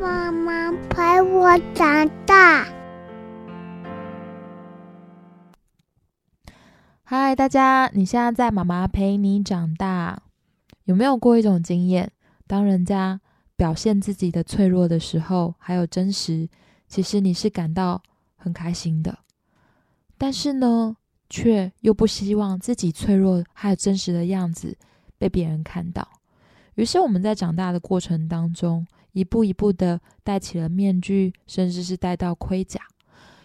妈妈陪我长大。嗨，大家，你现在在妈妈陪你长大。有没有过一种经验，当人家表现自己的脆弱的时候，还有真实，其实你是感到很开心的，但是呢，却又不希望自己脆弱还有真实的样子被别人看到。于是我们在长大的过程当中，一步一步的戴起了面具，甚至是戴到盔甲，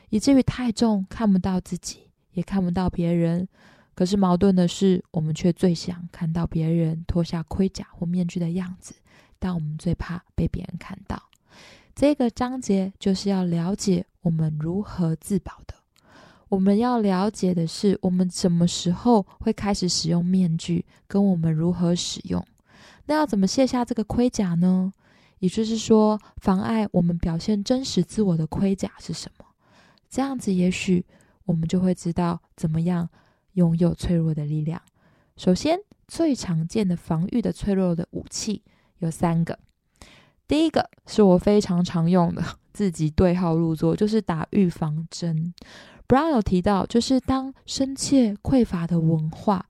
以至于太重，看不到自己，也看不到别人。可是矛盾的是，我们却最想看到别人脱下盔甲或面具的样子，但我们最怕被别人看到。这个章节就是要了解我们如何自保的。我们要了解的是，我们什么时候会开始使用面具，跟我们如何使用。那要怎么卸下这个盔甲呢？也就是说，妨碍我们表现真实自我的盔甲是什么？这样子也许我们就会知道怎么样拥有脆弱的力量。首先，最常见的防御的脆弱的武器有三个。第一个是我非常常用的，自己对号入座，就是打预防针。Brown 有提到，就是当深切匮乏的文化，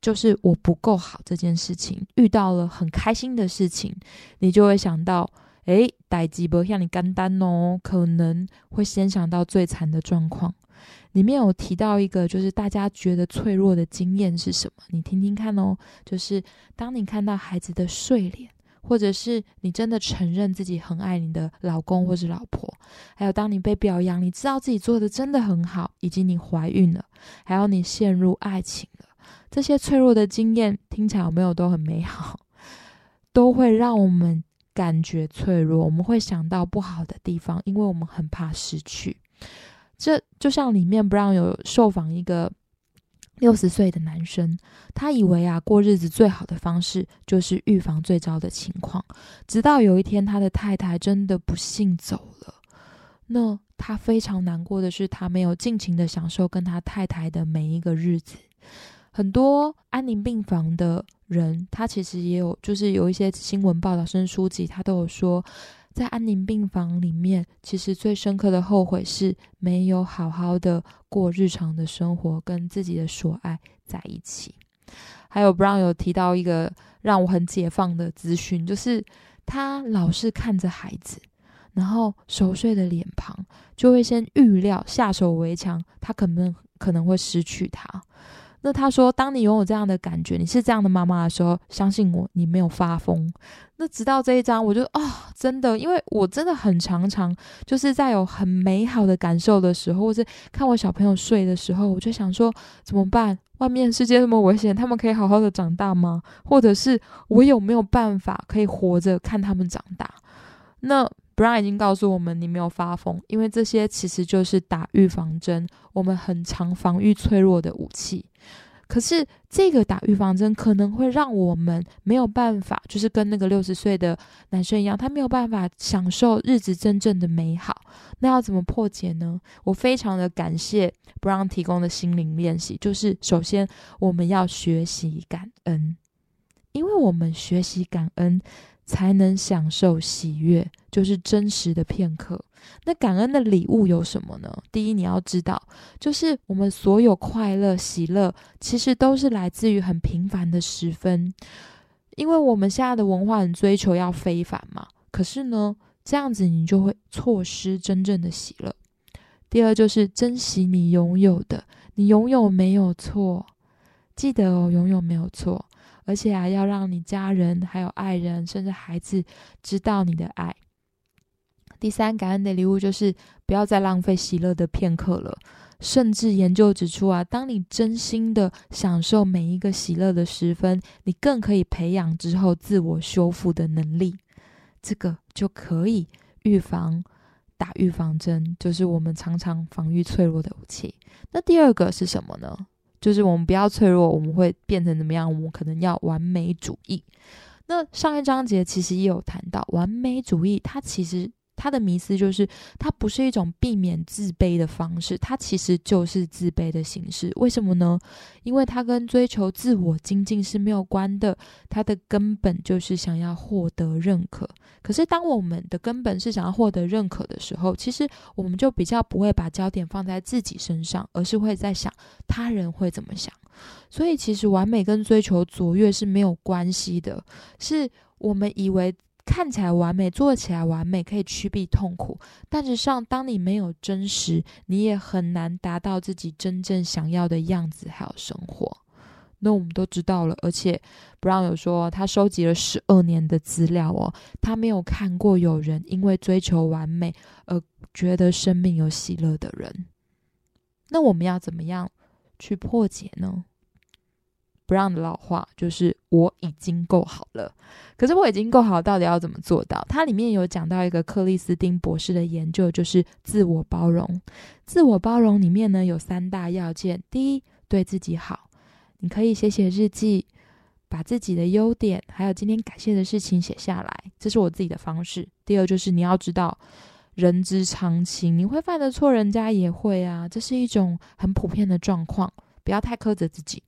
就是我不够好这件事情，遇到了很开心的事情，你就会想到代志不像你简单哦，可能会先想到最惨的状况。里面有提到一个，就是大家觉得脆弱的经验是什么，你听听看哦。就是当你看到孩子的睡脸，或者是你真的承认自己很爱你的老公或是老婆，还有当你被表扬，你知道自己做的真的很好，以及你怀孕了，还有你陷入爱情了，这些脆弱的经验听起来有没有都很美好，都会让我们感觉脆弱，我们会想到不好的地方，因为我们很怕失去。这就像里面 Brown 有受访一个60岁的男生，他以为过日子最好的方式就是预防最糟的情况，直到有一天他的太太真的不幸走了。那他非常难过的是，他没有尽情的享受跟他太太的每一个日子。很多安宁病房的人，他其实也有，就是有一些新闻报道甚至书籍，他都有说，在安宁病房里面，其实最深刻的后悔是没有好好的过日常的生活，跟自己的所爱在一起。还有 Brown 有提到一个让我很解放的资讯，就是他老是看着孩子，然后熟睡的脸庞，就会先预料下手为强，他可能会失去他。那他说，当你拥有这样的感觉，你是这样的妈妈的时候，相信我，你没有发疯。那直到这一章，我就真的，因为我真的很常就是在有很美好的感受的时候，或是看我小朋友睡的时候，我就想说怎么办，外面世界那么危险，他们可以好好的长大吗？或者是我有没有办法可以活着看他们长大？那 Brown 已经告诉我们，你没有发疯，因为这些其实就是打预防针，我们很常防御脆弱的武器。可是这个打预防针可能会让我们没有办法，就是跟那个60岁的男生一样，他没有办法享受日子真正的美好。那要怎么破解呢？我非常的感谢 Brown 提供的心灵练习，就是首先我们要学习感恩，因为我们学习感恩才能享受喜悦，就是真实的片刻。那感恩的礼物有什么呢？第一，你要知道，就是我们所有快乐喜乐其实都是来自于很平凡的时分，因为我们现在的文化很追求要非凡嘛，可是呢，这样子你就会错失真正的喜乐。第二，就是珍惜你拥有的，你拥有没有错，记得哦，拥有没有错，而且要让你家人还有爱人甚至孩子知道你的爱。第三，感恩的礼物就是不要再浪费喜乐的片刻了，甚至研究指出当你真心的享受每一个喜乐的时分，你更可以培养之后自我修复的能力，这个就可以预防打预防针，就是我们常常防御脆弱的武器。那第二个是什么呢？就是我们不要脆弱，我们会变成怎么样？我们可能要完美主义。那上一章节其实也有谈到，完美主义它其实他的迷思就是它不是一种避免自卑的方式，它其实就是自卑的形式。为什么呢？因为它跟追求自我精进是没有关的，它的根本就是想要获得认可。可是当我们的根本是想要获得认可的时候，其实我们就比较不会把焦点放在自己身上，而是会在想他人会怎么想。所以其实完美跟追求卓越是没有关系的，是我们以为看起来完美做起来完美可以驱避痛苦，但实际上当你没有真实，你也很难达到自己真正想要的样子还有生活。那我们都知道了，而且 Brown 有说他收集了12年的资料哦，他没有看过有人因为追求完美而觉得生命有喜乐的人。那我们要怎么样去破解呢？Brown 的老话就是我已经够好了。可是我已经够好到底要怎么做到？它里面有讲到一个克里斯汀博士的研究，就是自我包容。自我包容里面呢有3大要件。第一，对自己好，你可以写写日记，把自己的优点还有今天感谢的事情写下来，这是我自己的方式。第二就是你要知道人之常情，你会犯的错人家也会啊，这是一种很普遍的状况，不要太苛责自己。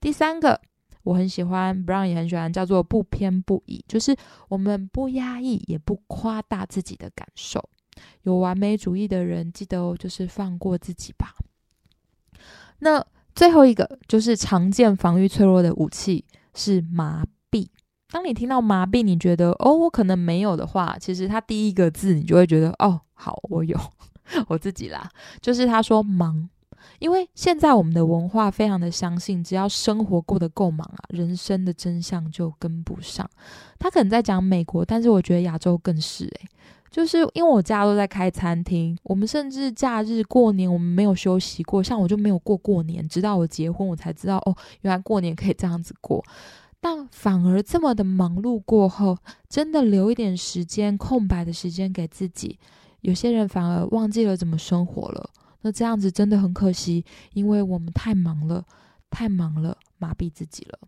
第三个我很喜欢 Brown 也很喜欢，叫做不偏不倚，就是我们不压抑也不夸大自己的感受。有完美主义的人记得哦，就是放过自己吧。那最后一个就是常见防御脆弱的武器是麻痹。当你听到麻痹，你觉得哦我可能没有的话，其实它第一个字你就会觉得哦好我有我自己啦，就是他说忙。因为现在我们的文化非常的相信，只要生活过得够忙啊，人生的真相就跟不上。他可能在讲美国，但是我觉得亚洲更是就是因为我家都在开餐厅，我们甚至假日过年我们没有休息过，像我就没有过年，直到我结婚我才知道哦，原来过年可以这样子过。但反而这么的忙碌过后，真的留一点时间，空白的时间给自己，有些人反而忘记了怎么生活了。那这样子真的很可惜，因为我们太忙了，麻痹自己了。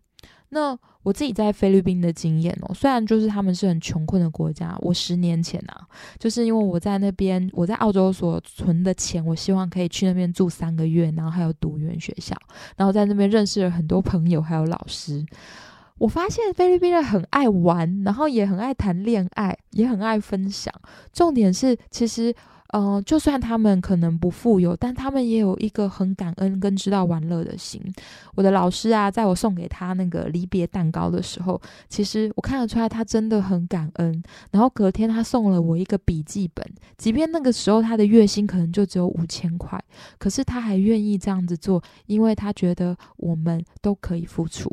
那我自己在菲律宾的经验哦，虽然就是他们是很穷困的国家，我10年前啊，就是因为我在那边，我在澳洲所存的钱，我希望可以去那边住3个月，然后还有读语言学校，然后在那边认识了很多朋友还有老师。我发现菲律宾人很爱玩，然后也很爱谈恋爱，也很爱分享。重点是其实就算他们可能不富有，但他们也有一个很感恩跟知道玩乐的心。我的老师啊，在我送给他那个离别蛋糕的时候，其实我看得出来他真的很感恩。然后隔天他送了我一个笔记本，即便那个时候他的月薪可能就只有5000块，可是他还愿意这样子做，因为他觉得我们都可以付出。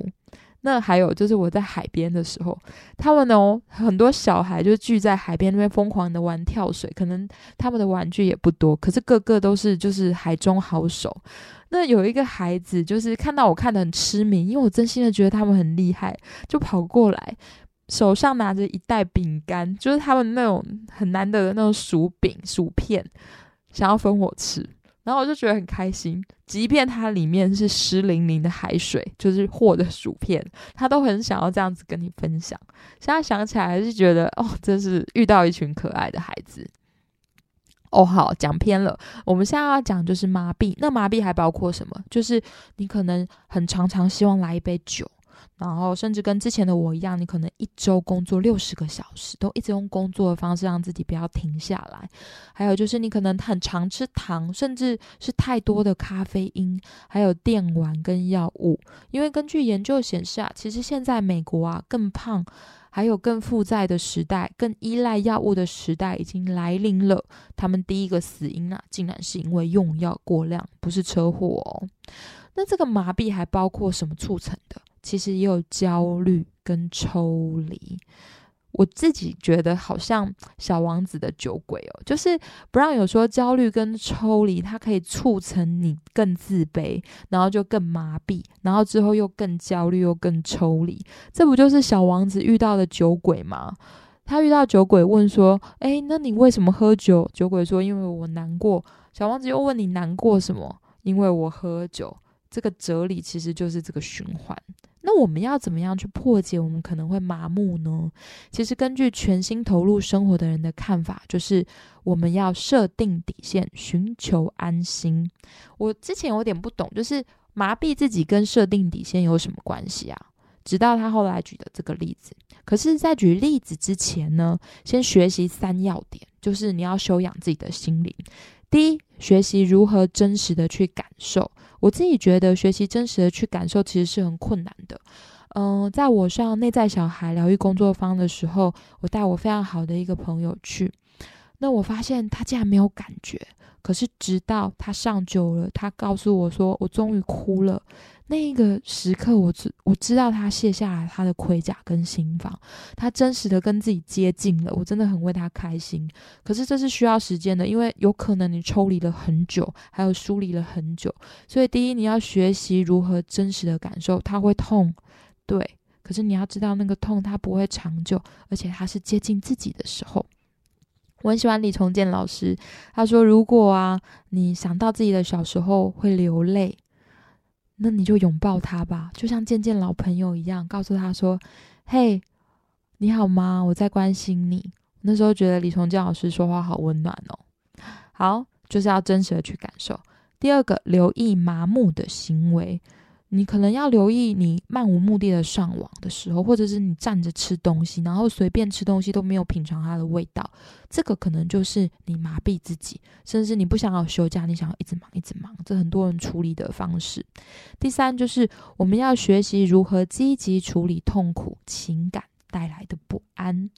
那还有就是我在海边的时候，他们很多小孩就聚在海边那边疯狂的玩跳水，可能他们的玩具也不多，可是个个都是就是海中好手。那有一个孩子就是看到我看得很痴迷，因为我真心的觉得他们很厉害，就跑过来，手上拿着一袋饼干，就是他们那种很难得的那种薯片，想要分我吃。然后我就觉得很开心，即便它里面是湿淋淋的海水，就是和的薯片，他都很想要这样子跟你分享。现在想起来还是觉得哦，真是遇到一群可爱的孩子。好，讲偏了。我们现在要讲就是麻痹。那麻痹还包括什么？就是你可能很常希望来一杯酒，然后甚至跟之前的我一样，你可能1周工作60个小时，都一直用工作的方式让自己不要停下来。还有就是你可能很常吃糖，甚至是太多的咖啡因，还有电玩跟药物。因为根据研究显示啊，其实现在美国啊更胖还有更负债的时代，更依赖药物的时代已经来临了。他们第一个死因啊，竟然是因为用药过量，不是车祸哦。那这个麻痹还包括什么促成的？其实也有焦虑跟抽离。我自己觉得好像小王子的酒鬼就是Brown有说焦虑跟抽离，它可以促成你更自卑，然后就更麻痹，然后之后又更焦虑又更抽离。这不就是小王子遇到的酒鬼吗？他遇到酒鬼问说那你为什么喝酒？酒鬼说因为我难过。小王子又问你难过什么？因为我喝酒。这个哲理其实就是这个循环。那我们要怎么样去破解我们可能会麻木呢？其实根据全心投入生活的人的看法，就是我们要设定底线，寻求安心。我之前有点不懂，就是麻痹自己跟设定底线有什么关系啊？直到他后来举的这个例子。可是在举例子之前呢，先学习三要点，就是你要修养自己的心灵。第一，学习如何真实的去感受。我自己觉得学习真实的去感受其实是很困难的。在我上内在小孩疗愈工作坊的时候，我带我非常好的一个朋友去，那我发现他竟然没有感觉，可是直到他上久了，他告诉我说我终于哭了，那一个时刻我知道他卸下了他的盔甲跟心防，他真实的跟自己接近了，我真的很为他开心。可是这是需要时间的，因为有可能你抽离了很久，还有疏离了很久。所以第一，你要学习如何真实的感受。他会痛，对，可是你要知道那个痛它不会长久，而且它是接近自己的时候。我很喜欢李重建老师，他说如果你想到自己的小时候会流泪，那你就拥抱他吧，就像健健老朋友一样，告诉他说嘿，你好吗，我在关心你。那时候觉得李重建老师说话好温暖哦。好，就是要真实的去感受。第二个，留意麻木的行为。你可能要留意你漫无目的的上网的时候，或者是你站着吃东西，然后随便吃东西都没有品尝它的味道，这个可能就是你麻痹自己。甚至你不想要休假，你想要一直忙一直忙，这很多人处理的方式。第三，就是我们要学习如何积极处理痛苦情感带来的不安。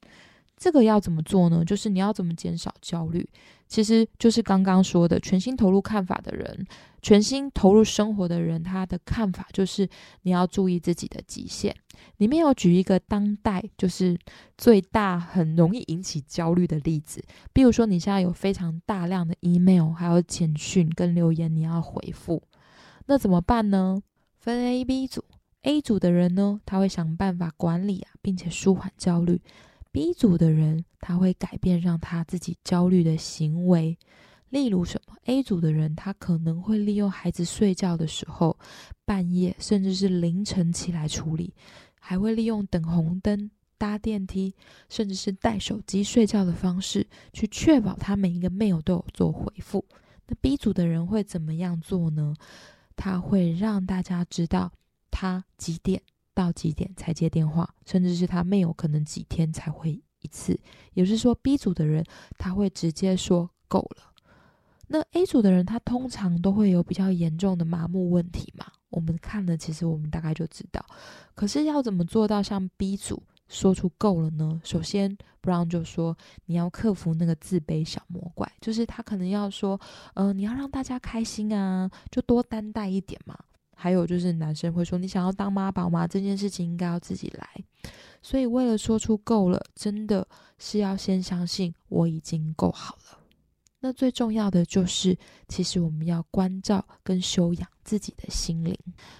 这个要怎么做呢？就是你要怎么减少焦虑，其实就是刚刚说的全心投入看法的人，全心投入生活的人，他的看法就是你要注意自己的极限。里面有举一个当代就是最大很容易引起焦虑的例子，比如说你现在有非常大量的 email 还有简讯跟留言你要回复，那怎么办呢？分 A、B 组。 A 组的人呢，他会想办法管理并且舒缓焦虑。B 组的人，他会改变让他自己焦虑的行为，例如什么 ？A 组的人，他可能会利用孩子睡觉的时候，半夜甚至是凌晨起来处理，还会利用等红灯、搭电梯，甚至是带手机睡觉的方式，去确保他每一个 mail 都有做回复。那 B 组的人会怎么样做呢？他会让大家知道他几点到几点才接电话，甚至是他没有可能几天才回一次。也就是说 B 组的人他会直接说够了。那 A 组的人他通常都会有比较严重的麻木问题嘛，我们看了其实我们大概就知道。可是要怎么做到像 B 组说出够了呢？首先 Brown 就说你要克服那个自卑小魔怪，就是他可能要说你要让大家开心啊，就多担待一点嘛。还有就是男生会说你想要当妈宝吗，这件事情应该要自己来。所以为了说出够了，真的是要先相信我已经够好了。那最重要的就是其实我们要关照跟修养自己的心灵。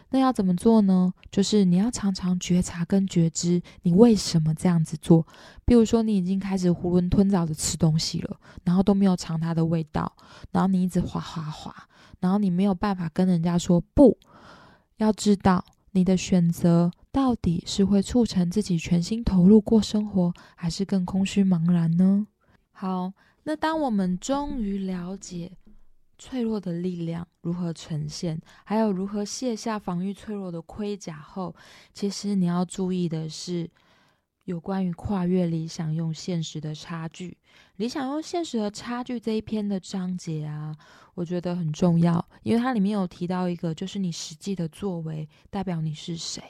那要怎么做呢？就是你要常常觉察跟觉知你为什么这样子做。比如说你已经开始囫囵吞枣的吃东西了，然后都没有尝它的味道，然后你一直滑滑滑，然后你没有办法跟人家说不。要知道你的选择到底是会促成自己全心投入过生活，还是更空虚茫然呢？好，那当我们终于了解脆弱的力量如何呈现，还有如何卸下防御脆弱的盔甲后，其实你要注意的是有关于跨越理想用现实的差距。理想用现实的差距这一篇的章节我觉得很重要，因为它里面有提到一个，就是你实际的作为代表你是谁，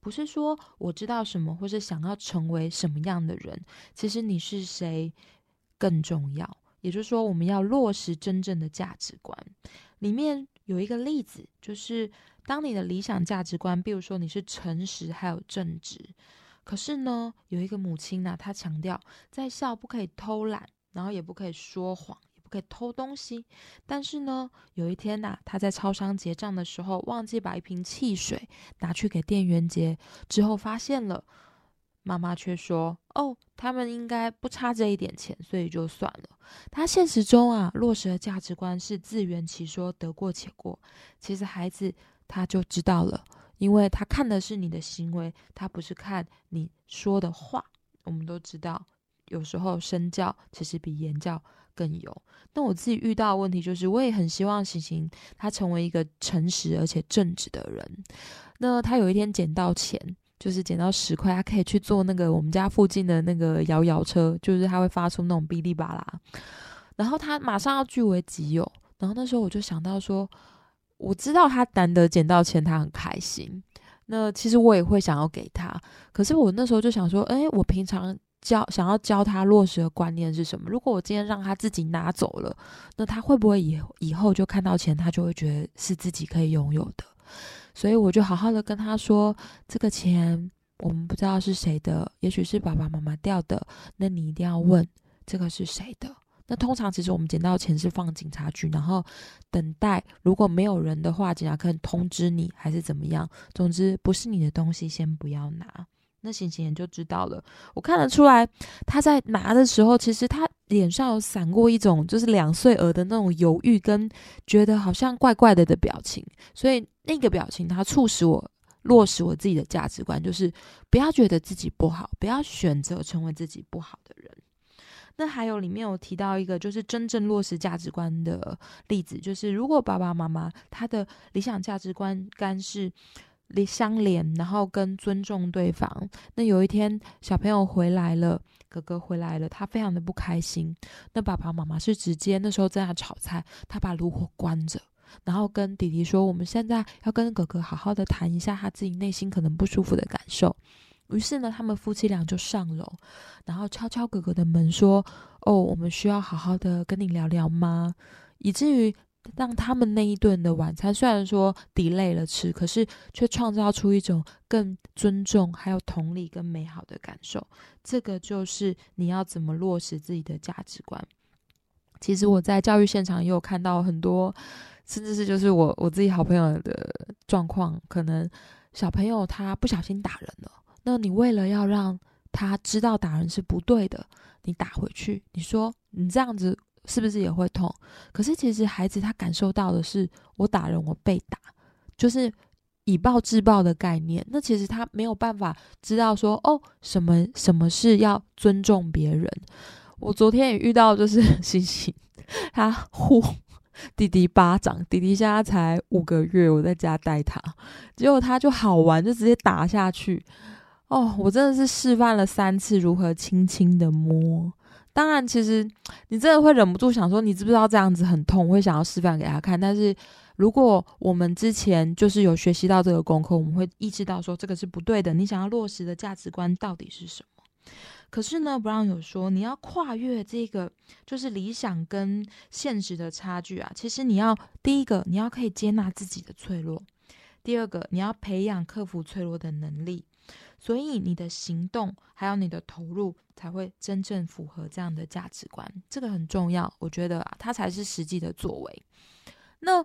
不是说我知道什么或是想要成为什么样的人，其实你是谁更重要。也就是说我们要落实真正的价值观。里面有一个例子，就是当你的理想价值观，比如说你是诚实还有正直，可是呢有一个母亲她强调在校不可以偷懒，然后也不可以说谎，也不可以偷东西。但是呢有一天她在超商结账的时候忘记把一瓶汽水拿去给店员结，之后发现了，妈妈却说他们应该不差这一点钱，所以就算了。她现实中落实的价值观是自圆其说，得过且过。其实孩子他就知道了因为他看的是你的行为，他不是看你说的话。我们都知道有时候身教其实比言教更有。那我自己遇到的问题就是我也很希望行行他成为一个诚实而且正直的人，那他有一天捡到钱，就是捡到10块，他可以去坐那个我们家附近的那个摇摇车，就是他会发出那种哔哩吧啦，然后他马上要据为己有。然后那时候我就想到说，我知道他难得捡到钱，他很开心，那其实我也会想要给他，可是我那时候就想说，我平常想要教他落实的观念是什么？如果我今天让他自己拿走了，那他会不会以后就看到钱，他就会觉得是自己可以拥有的？所以我就好好的跟他说，这个钱我们不知道是谁的，也许是爸爸妈妈掉的，那你一定要问这个是谁的。那通常其实我们捡到钱是放警察局，然后等待如果没有人的话，警察可以通知你还是怎么样，总之不是你的东西先不要拿。那行行也就知道了，我看得出来他在拿的时候，其实他脸上有闪过一种就是2岁儿的那种犹豫跟觉得好像怪怪的表情，所以那个表情它促使我落实我自己的价值观，就是不要觉得自己不好，不要选择成为自己不好的人。那还有里面有提到一个就是真正落实价值观的例子，就是如果爸爸妈妈他的理想价值观是相连，然后跟尊重对方，那有一天小朋友回来了，哥哥回来了，他非常的不开心，那爸爸妈妈是直接那时候正在炒菜，他把炉火关着，然后跟弟弟说，我们现在要跟哥哥好好的谈一下他自己内心可能不舒服的感受。于是呢，他们夫妻俩就上楼，然后敲敲哥哥的门说，我们需要好好的跟你聊聊吗？以至于让他们那一顿的晚餐虽然说 delay 了吃，可是却创造出一种更尊重还有同理跟美好的感受。这个就是你要怎么落实自己的价值观。其实我在教育现场也有看到很多，甚至是就是我自己好朋友的状况，可能小朋友他不小心打人了，那你为了要让他知道打人是不对的，你打回去，你说你这样子是不是也会痛？可是其实孩子他感受到的是我打人我被打，就是以暴制暴的概念。那其实他没有办法知道说什么是要尊重别人。我昨天也遇到就是星星他呼弟弟巴掌，弟弟现在才5个月，我在家带他，结果他就好玩就直接打下去。我真的是示范了3次如何轻轻的摸。当然其实你真的会忍不住想说，你知不知道这样子很痛，我会想要示范给他看。但是如果我们之前就是有学习到这个功课，我们会意识到说这个是不对的，你想要落实的价值观到底是什么。可是呢，Brown有说你要跨越这个就是理想跟现实的差距啊，其实你要第一个你要可以接纳自己的脆弱，第二个你要培养克服脆弱的能力，所以你的行动还有你的投入才会真正符合这样的价值观。这个很重要，我觉得它才是实际的作为。那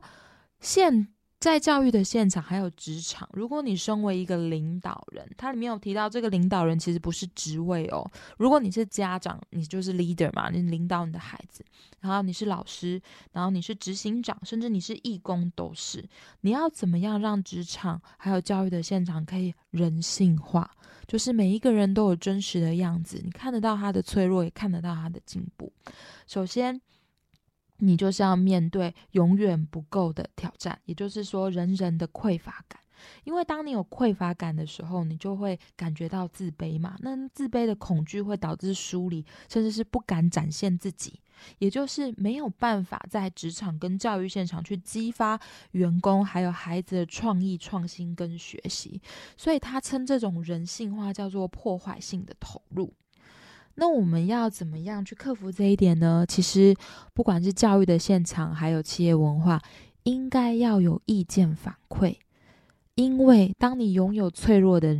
在教育的现场还有职场，如果你身为一个领导人，它里面有提到这个领导人其实不是职位哦。如果你是家长，你就是 leader 嘛，你领导你的孩子，然后你是老师，然后你是执行长，甚至你是义工都是。你要怎么样让职场还有教育的现场可以人性化，就是每一个人都有真实的样子，你看得到他的脆弱，也看得到他的进步。首先你就是要面对永远不够的挑战，也就是说人的匮乏感。因为当你有匮乏感的时候，你就会感觉到自卑嘛，那自卑的恐惧会导致疏离，甚至是不敢展现自己，也就是没有办法在职场跟教育现场去激发员工还有孩子的创意创新跟学习。所以他称这种人性化叫做破坏性的投入。那我们要怎么样去克服这一点呢？其实不管是教育的现场还有企业文化，应该要有意见反馈。因为当你拥有脆弱的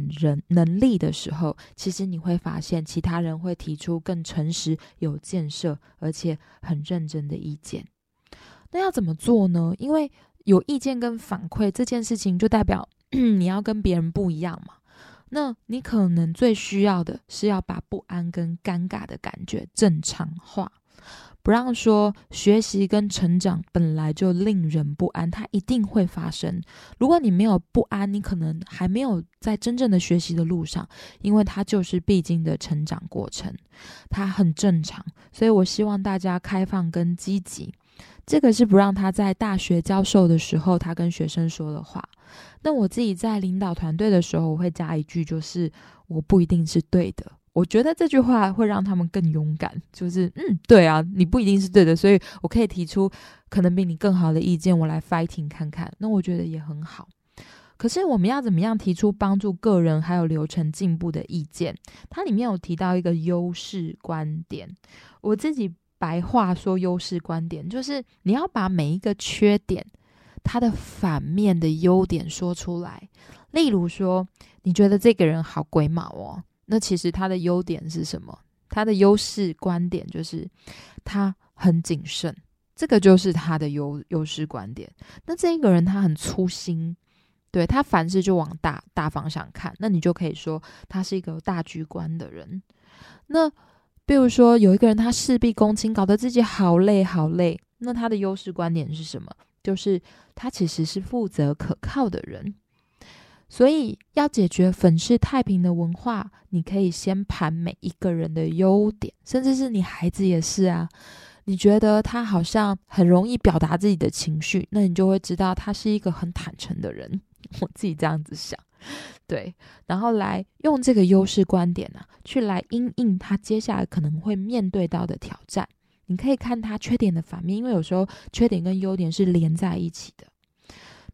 能力的时候，其实你会发现其他人会提出更诚实、有建设而且很认真的意见。那要怎么做呢？因为有意见跟反馈这件事情就代表你要跟别人不一样嘛，那你可能最需要的是要把不安跟尴尬的感觉正常化。Brown 说，学习跟成长本来就令人不安，它一定会发生。如果你没有不安，你可能还没有在真正的学习的路上，因为它就是必经的成长过程，它很正常。所以我希望大家开放跟积极，这个是Brown他在大学教授的时候他跟学生说的话。那我自己在领导团队的时候，我会加一句，就是我不一定是对的。我觉得这句话会让他们更勇敢，就是对啊，你不一定是对的，所以我可以提出可能比你更好的意见，我来 fighting 看看，那我觉得也很好。可是我们要怎么样提出帮助个人还有流程进步的意见？它里面有提到一个优势观点，我自己白话说优势观点就是你要把每一个缺点它的反面的优点说出来。例如说你觉得这个人好龟毛哦，那其实他的优点是什么？他的优势观点就是他很谨慎，这个就是他的优势观点。那这个人他很粗心，对，他凡事就往大方向看，那你就可以说他是一个有大局观的人。那比如说有一个人他事必躬亲，搞得自己好累好累，那他的优势观点是什么？就是他其实是负责可靠的人。所以要解决粉饰太平的文化，你可以先盘每一个人的优点，甚至是你孩子也是啊，你觉得他好像很容易表达自己的情绪，那你就会知道他是一个很坦诚的人，我自己这样子想，对，然后来用这个优势观点啊，去来因应他接下来可能会面对到的挑战。你可以看他缺点的反面，因为有时候缺点跟优点是连在一起的。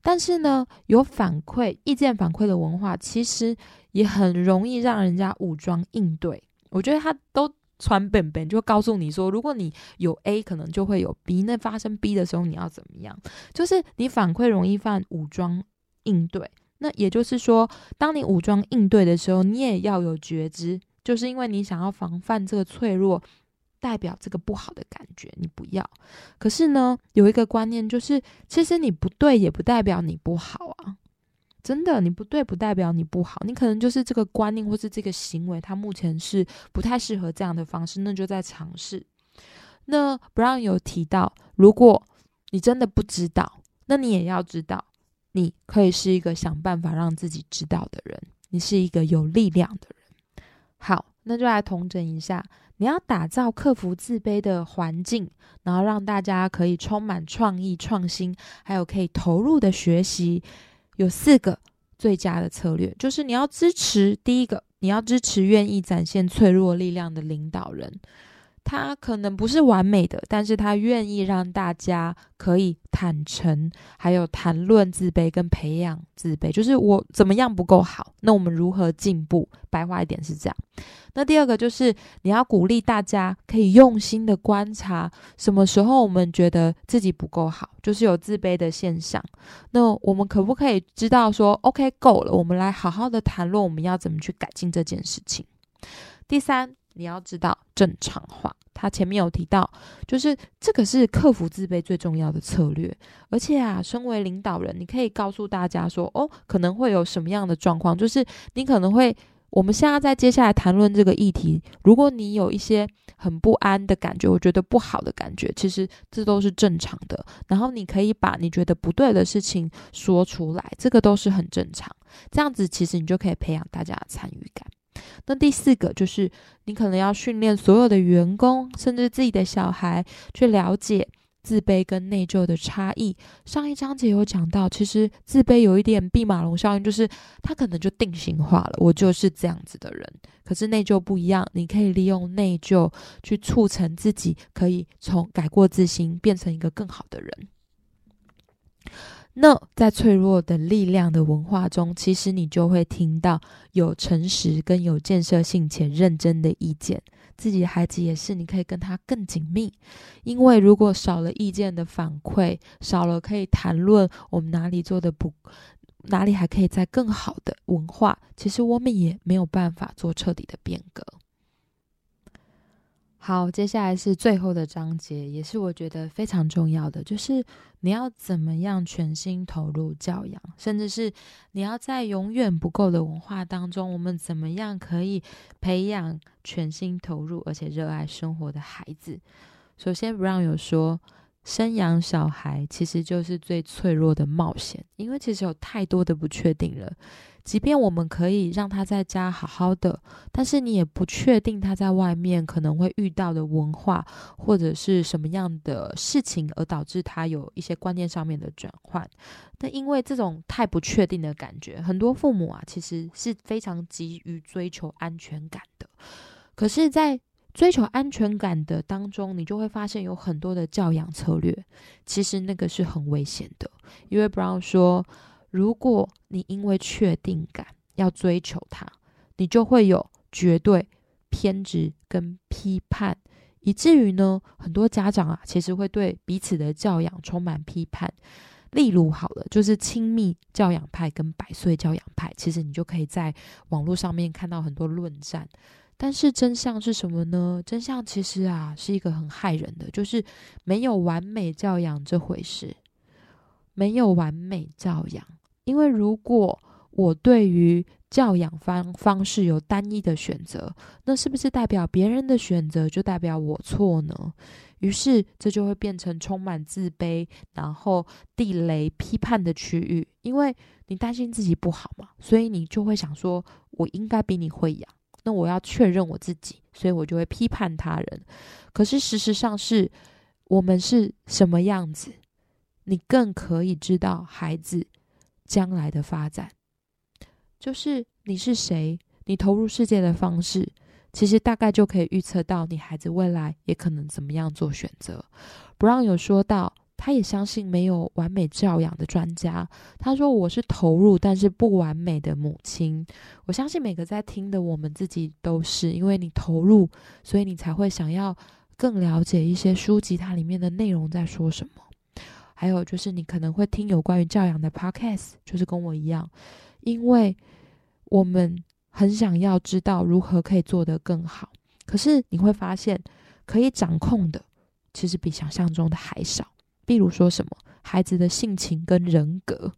但是呢，有反馈、意见反馈的文化，其实也很容易让人家武装应对。我觉得他都传本本，就告诉你说，如果你有 A， 可能就会有 B， 那发生 B 的时候，你要怎么样？就是你反馈容易犯武装应对。那也就是说，当你武装应对的时候，你也要有觉知，就是因为你想要防范这个脆弱，代表这个不好的感觉你不要。可是呢，有一个观念就是其实你不对也不代表你不好啊，真的，你不对不代表你不好，你可能就是这个观念或是这个行为它目前是不太适合这样的方式，那就在尝试。那 Brown 有提到，如果你真的不知道，那你也要知道你可以是一个想办法让自己知道的人，你是一个有力量的人。好，那就来统整一下，你要打造克服自卑的环境，然后让大家可以充满创意、创新，还有可以投入的学习。有4个最佳的策略，就是你要支持，第一个，你要支持愿意展现脆弱力量的领导人，他可能不是完美的，但是他愿意让大家可以坦诚，还有谈论自卑跟培养自卑，就是我怎么样不够好，那我们如何进步，白话一点是这样。那第2个就是你要鼓励大家可以用心的观察，什么时候我们觉得自己不够好，就是有自卑的现象，那我们可不可以知道说 OK 够了，我们来好好的谈论我们要怎么去改进这件事情。第3，你要知道正常化，他前面有提到，就是这个是克服自卑最重要的策略。而且啊，身为领导人，你可以告诉大家说，可能会有什么样的状况，就是你可能会，我们现在在接下来谈论这个议题，如果你有一些很不安的感觉，我觉得不好的感觉，其实这都是正常的，然后你可以把你觉得不对的事情说出来，这个都是很正常，这样子其实你就可以培养大家的参与感。那第4个就是你可能要训练所有的员工，甚至自己的小孩去了解自卑跟内疚的差异。上一章节有讲到，其实自卑有一点毕马龙效应，就是他可能就定型化了，我就是这样子的人。可是内疚不一样，你可以利用内疚去促成自己可以从改过自新，变成一个更好的人。那在脆弱的力量的文化中，其实你就会听到有诚实跟有建设性且认真的意见。自己的孩子也是，你可以跟他更紧密，因为如果少了意见的反馈，少了可以谈论我们哪里做的不，哪里还可以再更好的文化，其实我们也没有办法做彻底的变革。好，接下来是最后的章节，也是我觉得非常重要的，就是你要怎么样全心投入教养，甚至是你要在永远不够的文化当中，我们怎么样可以培养全心投入而且热爱生活的孩子。首先 Brown 有说，生养小孩其实就是最脆弱的冒险，因为其实有太多的不确定了，即便我们可以让他在家好好的，但是你也不确定他在外面可能会遇到的文化或者是什么样的事情，而导致他有一些观念上面的转换。那因为这种太不确定的感觉，很多父母啊其实是非常急于追求安全感的，可是在追求安全感的当中，你就会发现有很多的教养策略，其实那个是很危险的。因为 Brown 说，如果你因为确定感要追求它，你就会有绝对偏执跟批判，以至于呢，很多家长啊，其实会对彼此的教养充满批判。例如好了，就是亲密教养派跟百岁教养派，其实你就可以在网络上面看到很多论战。但是真相是什么呢？真相其实啊是一个很害人的，就是没有完美教养这回事，没有完美教养。因为如果我对于教养方式有单一的选择，那是不是代表别人的选择就代表我错呢？于是这就会变成充满自卑然后地雷批判的区域，因为你担心自己不好嘛，所以你就会想说我应该比你会养，那我要确认我自己，所以我就会批判他人。可是事实上是我们是什么样子，你更可以知道孩子将来的发展，就是你是谁，你投入世界的方式，其实大概就可以预测到你孩子未来也可能怎么样做选择。 Brown 有说到，他也相信没有完美教养的专家，他说我是投入但是不完美的母亲。我相信每个在听的我们自己都是，因为你投入，所以你才会想要更了解一些书籍它里面的内容在说什么。还有就是你可能会听有关于教养的 podcast， 就是跟我一样，因为我们很想要知道如何可以做得更好，可是你会发现可以掌控的其实比想象中的还少。比如说什么孩子的性情跟人格，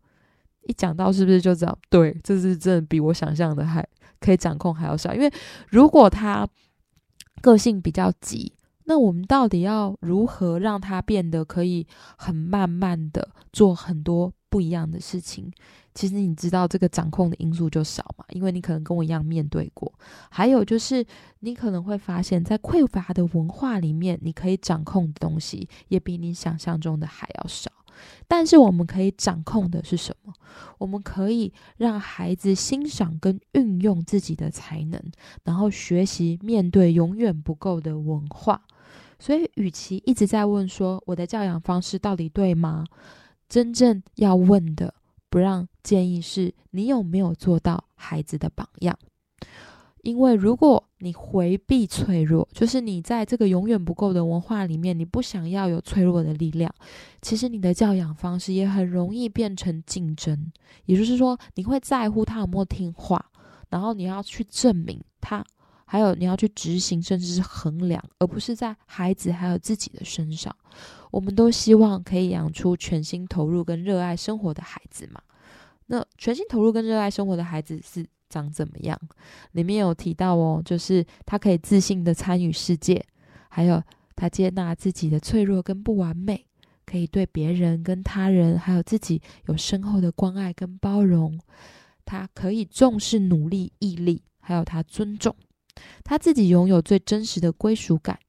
一讲到是不是就知道对，这是真的比我想象的还可以掌控还要少。因为如果他个性比较急，那我们到底要如何让他变得可以很慢慢的做很多不一样的事情？其实你知道这个掌控的因素就少嘛，因为你可能跟我一样面对过。还有就是你可能会发现在匮乏的文化里面，你可以掌控的东西也比你想象中的还要少。但是我们可以掌控的是什么？我们可以让孩子欣赏跟运用自己的才能，然后学习面对永远不够的文化。所以与其一直在问说我的教养方式到底对吗，真正要问的Brown建议是你有没有做到孩子的榜样。因为如果你回避脆弱，就是你在这个永远不够的文化里面，你不想要有脆弱的力量，其实你的教养方式也很容易变成竞争。也就是说你会在乎他有没有听话，然后你要去证明他，还有你要去执行，甚至是衡量，而不是在孩子还有自己的身上。我们都希望可以养出全心投入跟热爱生活的孩子嘛，那全心投入跟热爱生活的孩子是长怎么样？里面有提到哦，就是他可以自信的参与世界，还有他接纳自己的脆弱跟不完美，可以对别人跟他人还有自己有深厚的关爱跟包容，他可以重视努力毅力，还有他尊重他自己，拥有最真实的归属感，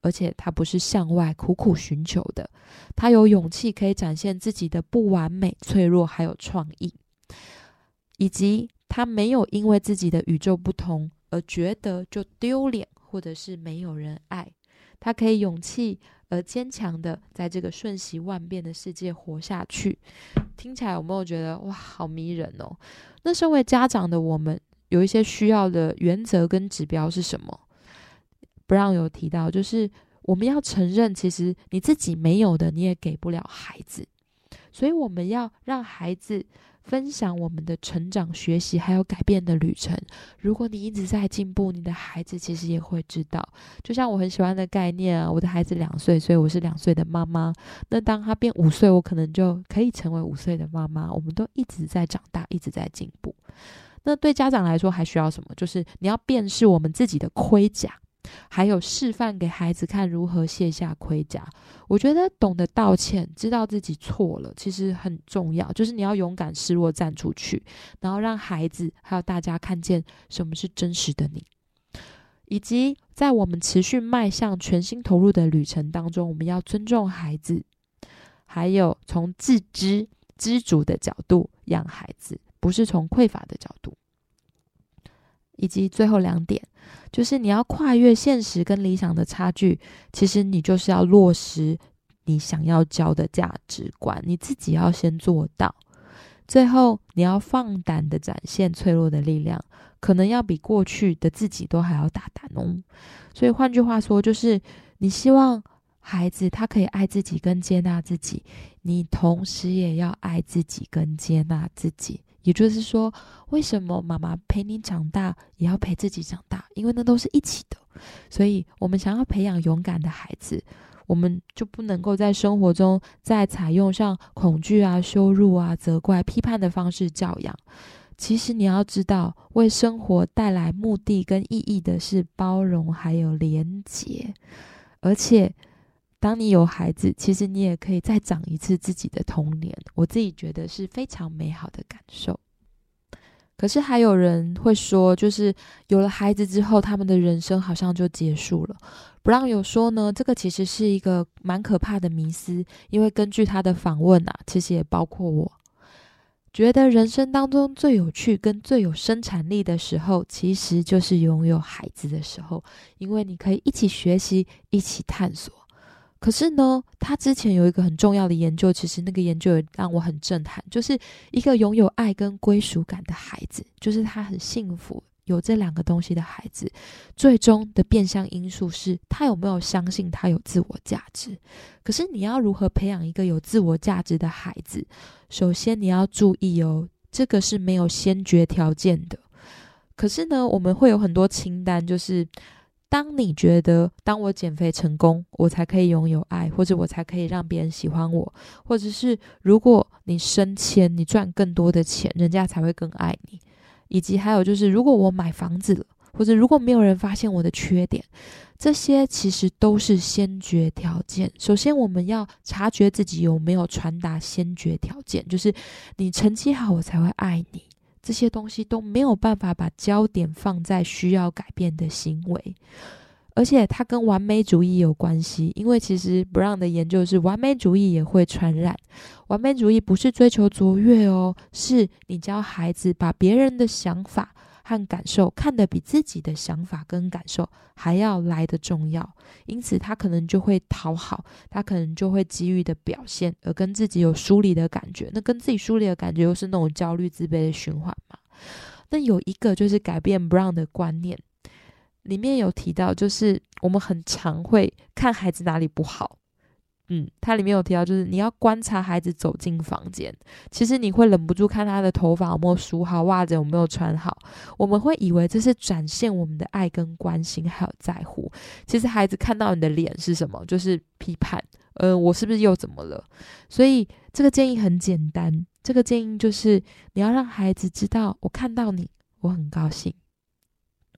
而且他不是向外苦苦寻求的，他有勇气可以展现自己的不完美、脆弱还有创意，以及他没有因为自己的与众不同而觉得就丢脸或者是没有人爱，他可以勇气而坚强的在这个瞬息万变的世界活下去。听起来有没有觉得哇好迷人哦？那身为家长的我们有一些需要的原则跟指标是什么？ Brown 有提到，就是我们要承认其实你自己没有的你也给不了孩子，所以我们要让孩子分享我们的成长学习还有改变的旅程。如果你一直在进步，你的孩子其实也会知道。就像我很喜欢的概念啊，我的孩子2岁，所以我是2岁的妈妈，那当他变5岁，我可能就可以成为5岁的妈妈。我们都一直在长大，一直在进步。那对家长来说还需要什么？就是你要辨识我们自己的盔甲，还有示范给孩子看如何卸下盔甲。我觉得懂得道歉，知道自己错了，其实很重要，就是你要勇敢示弱站出去，然后让孩子还有大家看见什么是真实的你。以及在我们持续迈向全心投入的旅程当中，我们要尊重孩子，还有从自知知足的角度养孩子，不是从匮乏的角度。以及最后2点，就是你要跨越现实跟理想的差距，其实你就是要落实你想要教的价值观，你自己要先做到。最后你要放胆的展现脆弱的力量，可能要比过去的自己都还要大胆哦。所以换句话说，就是你希望孩子他可以爱自己跟接纳自己，你同时也要爱自己跟接纳自己。也就是说，为什么妈妈陪你长大也要陪自己长大？因为那都是一起的。所以我们想要培养勇敢的孩子，我们就不能够在生活中再采用像恐惧啊、羞辱啊、责怪、批判的方式教养。其实你要知道，为生活带来目的跟意义的是包容还有连结。而且当你有孩子，其实你也可以再长一次自己的童年，我自己觉得是非常美好的感受。可是还有人会说，就是有了孩子之后，他们的人生好像就结束了。Brown 有说呢，这个其实是一个蛮可怕的迷思，因为根据他的访问啊，其实也包括我，觉得人生当中最有趣跟最有生产力的时候，其实就是拥有孩子的时候，因为你可以一起学习，一起探索。可是呢，他之前有一个很重要的研究，其实那个研究也让我很震撼，就是一个拥有爱跟归属感的孩子，就是他很幸福有这2个东西的孩子，最终的变相因素是他有没有相信他有自我价值。可是你要如何培养一个有自我价值的孩子，首先你要注意哦，这个是没有先决条件的。可是呢，我们会有很多清单，就是当你觉得当我减肥成功，我才可以拥有爱，或者我才可以让别人喜欢我，或者是如果你升迁，你赚更多的钱，人家才会更爱你。以及还有就是如果我买房子了，或者如果没有人发现我的缺点，这些其实都是先决条件。首先我们要察觉自己有没有传达先决条件，就是你成绩好我才会爱你，这些东西都没有办法把焦点放在需要改变的行为。而且它跟完美主义有关系，因为其实 Brown 的研究是完美主义也会传染。完美主义不是追求卓越哦，是你教孩子把别人的想法和感受看得比自己的想法跟感受还要来得重要，因此他可能就会讨好，他可能就会急于的表现，而跟自己有疏离的感觉。那跟自己疏离的感觉又是那种焦虑自卑的循环嘛。那有一个就是改变 Brown 的观念，里面有提到，就是我们很常会看孩子哪里不好。它里面有提到，就是你要观察孩子走进房间，其实你会忍不住看他的头发有没有梳好，袜子有没有穿好，我们会以为这是展现我们的爱跟关心还有在乎。其实孩子看到你的脸是什么，就是批判，我是不是又怎么了。所以这个建议很简单，这个建议就是你要让孩子知道，我看到你我很高兴，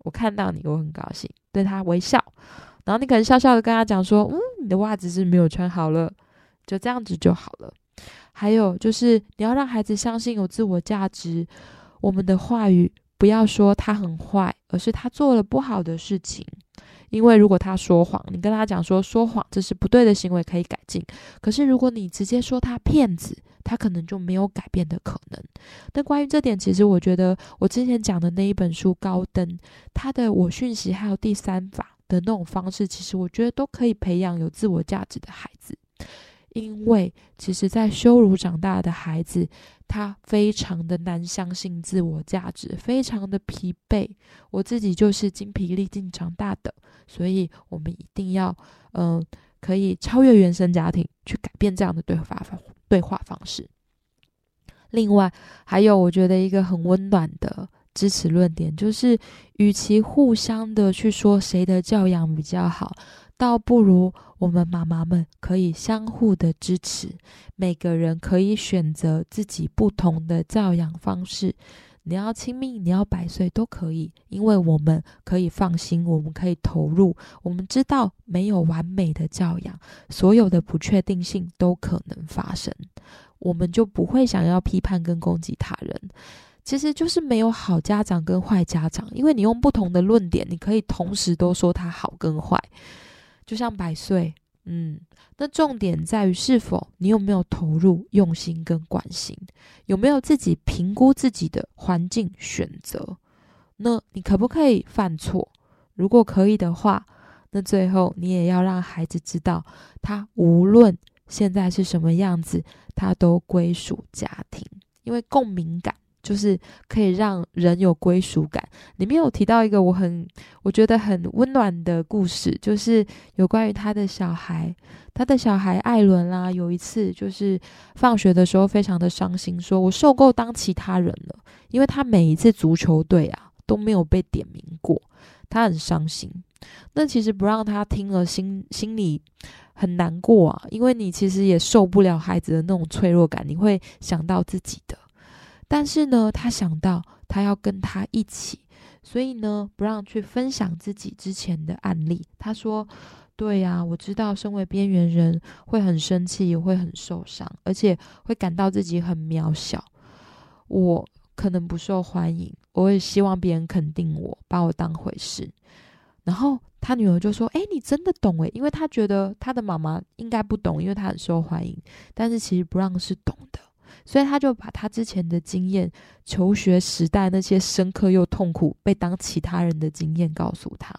我看到你我很高兴，对他微笑，然后你可能笑笑的跟他讲说，你的袜子是没有穿好了，就这样子就好了。还有就是你要让孩子相信有自我价值，我们的话语不要说他很坏，而是他做了不好的事情。因为如果他说谎，你跟他讲说说谎这是不对的行为，可以改进。可是如果你直接说他骗子，他可能就没有改变的可能。那关于这点，其实我觉得我之前讲的那一本书高登，他的我讯息还有第三法的那种方式，其实我觉得都可以培养有自我价值的孩子。因为其实在羞辱长大的孩子，他非常的难相信自我价值，非常的疲惫。我自己就是精疲力尽长大的，所以我们一定要可以超越原生家庭去改变这样的对话方式。另外还有我觉得一个很温暖的支持论点，就是与其互相的去说谁的教养比较好，倒不如我们妈妈们可以相互的支持，每个人可以选择自己不同的教养方式。你要亲密，你要100岁都可以，因为我们可以放心，我们可以投入，我们知道没有完美的教养，所有的不确定性都可能发生，我们就不会想要批判跟攻击他人。其实就是没有好家长跟坏家长，因为你用不同的论点，你可以同时都说他好跟坏，就像100岁。那重点在于是否你有没有投入用心跟关心，有没有自己评估自己的环境选择，那你可不可以犯错，如果可以的话，那最后你也要让孩子知道，他无论现在是什么样子，他都归属家庭。因为共鸣感就是可以让人有归属感。里面有提到一个我觉得很温暖的故事，就是有关于他的小孩艾伦啦，有一次就是放学的时候非常的伤心，说我受够当其他人了，因为他每一次足球队啊都没有被点名过，他很伤心。那其实不让他听了心里很难过啊，因为你其实也受不了孩子的那种脆弱感，你会想到自己的。但是呢，他想到他要跟他一起，所以呢Brown去分享自己之前的案例。他说，对啊，我知道身为边缘人会很生气，也会很受伤，而且会感到自己很渺小，我可能不受欢迎，我也希望别人肯定我，把我当回事。然后他女儿就说，你真的懂耶，因为他觉得他的妈妈应该不懂，因为他很受欢迎，但是其实Brown是懂的，所以他就把他之前的经验，求学时代那些深刻又痛苦被当其他人的经验告诉他。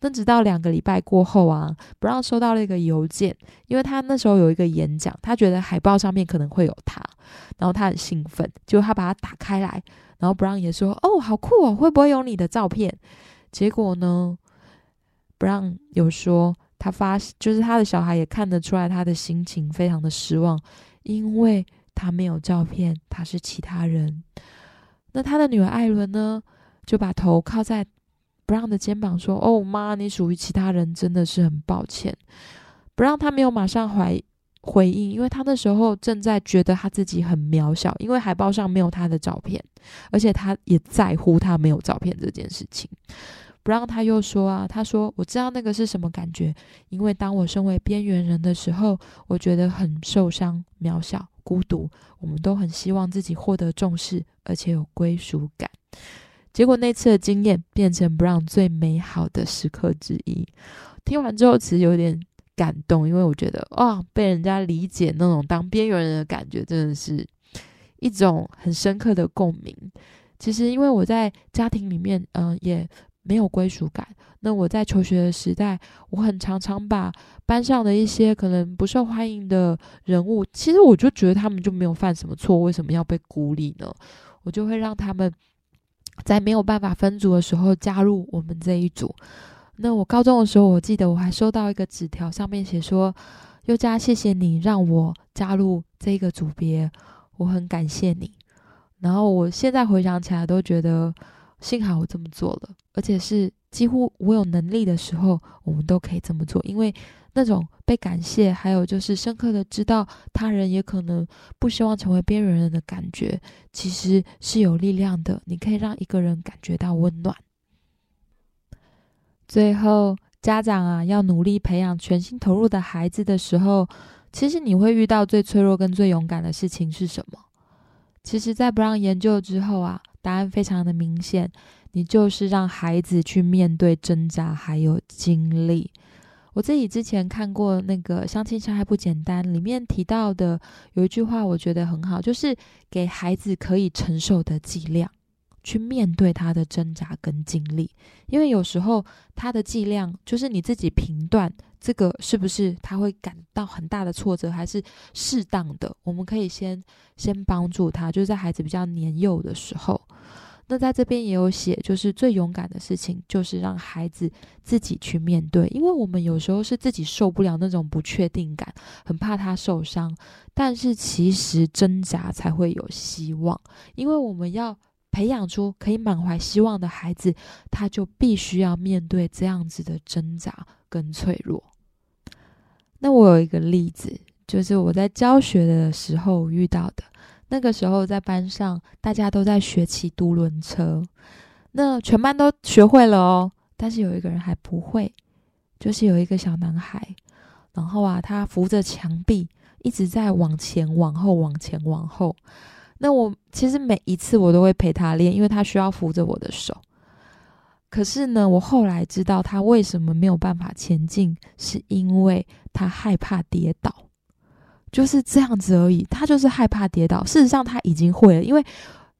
那直到2个礼拜过后啊，Brown收到了一个邮件，因为他那时候有一个演讲，他觉得海报上面可能会有他，然后他很兴奋，结果他把它打开来，然后Brown也说，好酷哦，会不会有你的照片？结果呢，Brown有说他就是他的小孩也看得出来他的心情非常的失望，因为他没有照片，他是其他人。那他的女儿艾伦呢，就把头靠在Brown的肩膀说，妈，你属于其他人，真的是很抱歉。Brown他没有马上回应，因为他那时候正在觉得他自己很渺小，因为海报上没有他的照片，而且他也在乎他没有照片这件事情。Brown他又说啊，他说我知道那个是什么感觉，因为当我身为边缘人的时候，我觉得很受伤、渺小、孤独，我们都很希望自己获得重视，而且有归属感。结果那次的经验变成 Brown 最美好的时刻之一。听完之后其实有点感动，因为我觉得被人家理解那种当边缘人的感觉，真的是一种很深刻的共鸣。其实因为我在家庭里面也没有归属感，那我在求学的时代，我很常把班上的一些可能不受欢迎的人物，其实我就觉得他们就没有犯什么错，为什么要被孤立呢？我就会让他们在没有办法分组的时候加入我们这一组。那我高中的时候，我记得我还收到一个纸条，上面写说，宥嘉，谢谢你让我加入这个组别，我很感谢你。然后我现在回想起来都觉得幸好我这么做了，而且是几乎我有能力的时候我们都可以这么做，因为那种被感谢，还有就是深刻的知道他人也可能不希望成为边缘人的感觉，其实是有力量的，你可以让一个人感觉到温暖。最后，家长啊，要努力培养全心投入的孩子的时候，其实你会遇到最脆弱跟最勇敢的事情是什么？其实在Brown研究之后啊，答案非常的明显，你就是让孩子去面对挣扎还有经历。我自己之前看过那个《相亲相爱不简单》，里面提到的有一句话我觉得很好，就是给孩子可以承受的剂量，去面对他的挣扎跟经历。因为有时候他的剂量就是你自己评断这个是不是他会感到很大的挫折，还是适当的，我们可以先帮助他，就是在孩子比较年幼的时候。那在这边也有写，就是最勇敢的事情就是让孩子自己去面对，因为我们有时候是自己受不了那种不确定感，很怕他受伤，但是其实挣扎才会有希望，因为我们要培养出可以满怀希望的孩子，他就必须要面对这样子的挣扎跟脆弱。那我有一个例子，就是我在教学的时候遇到的，那个时候在班上大家都在学骑独轮车，那全班都学会了哦，但是有一个人还不会，就是有一个小男孩，然后啊他扶着墙壁一直在往前往后往前往后，那我其实每一次我都会陪他练，因为他需要扶着我的手。可是呢，我后来知道他为什么没有办法前进，是因为他害怕跌倒，就是这样子而已，他就是害怕跌倒。事实上他已经会了，因为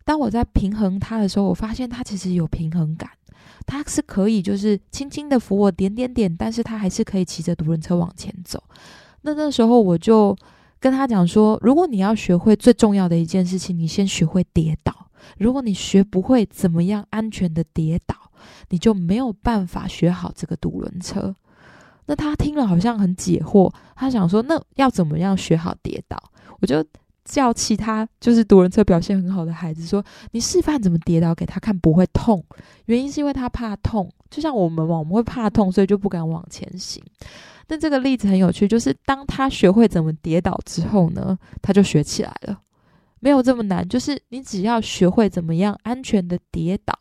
当我在平衡他的时候，我发现他其实有平衡感，他是可以就是轻轻的扶我点点点，但是他还是可以骑着独轮车往前走。那时候我就跟他讲说，如果你要学会最重要的一件事情，你先学会跌倒。如果你学不会怎么样安全的跌倒，你就没有办法学好这个独轮车。那他听了好像很解惑，他想说那要怎么样学好跌倒。我就叫其他就是独轮车表现很好的孩子说，你示范怎么跌倒给他看不会痛。原因是因为他怕痛，就像我们会怕痛，所以就不敢往前行。但这个例子很有趣，就是当他学会怎么跌倒之后呢，他就学起来了，没有这么难，就是你只要学会怎么样安全的跌倒，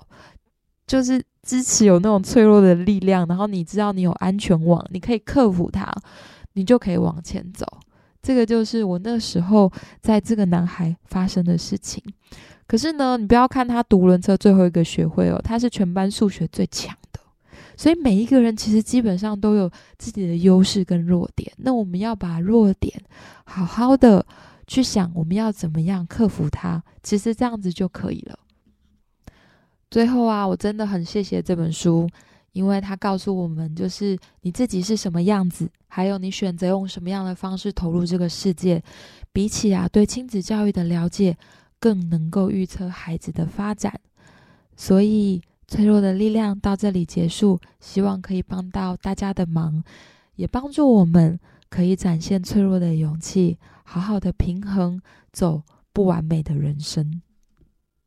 就是支持有那种脆弱的力量，然后你知道你有安全网，你可以克服它，你就可以往前走。这个就是我那时候在这个男孩发生的事情。可是呢，你不要看他独轮车最后一个学会哦，他是全班数学最强的，所以每一个人其实基本上都有自己的优势跟弱点。那我们要把弱点好好的去想，我们要怎么样克服它，其实这样子就可以了。最后啊，我真的很谢谢这本书，因为它告诉我们，就是你自己是什么样子，还有你选择用什么样的方式投入这个世界，比起啊对亲子教育的了解，更能够预测孩子的发展。所以脆弱的力量到这里结束，希望可以帮到大家的忙，也帮助我们可以展现脆弱的勇气，好好的平衡走不完美的人生。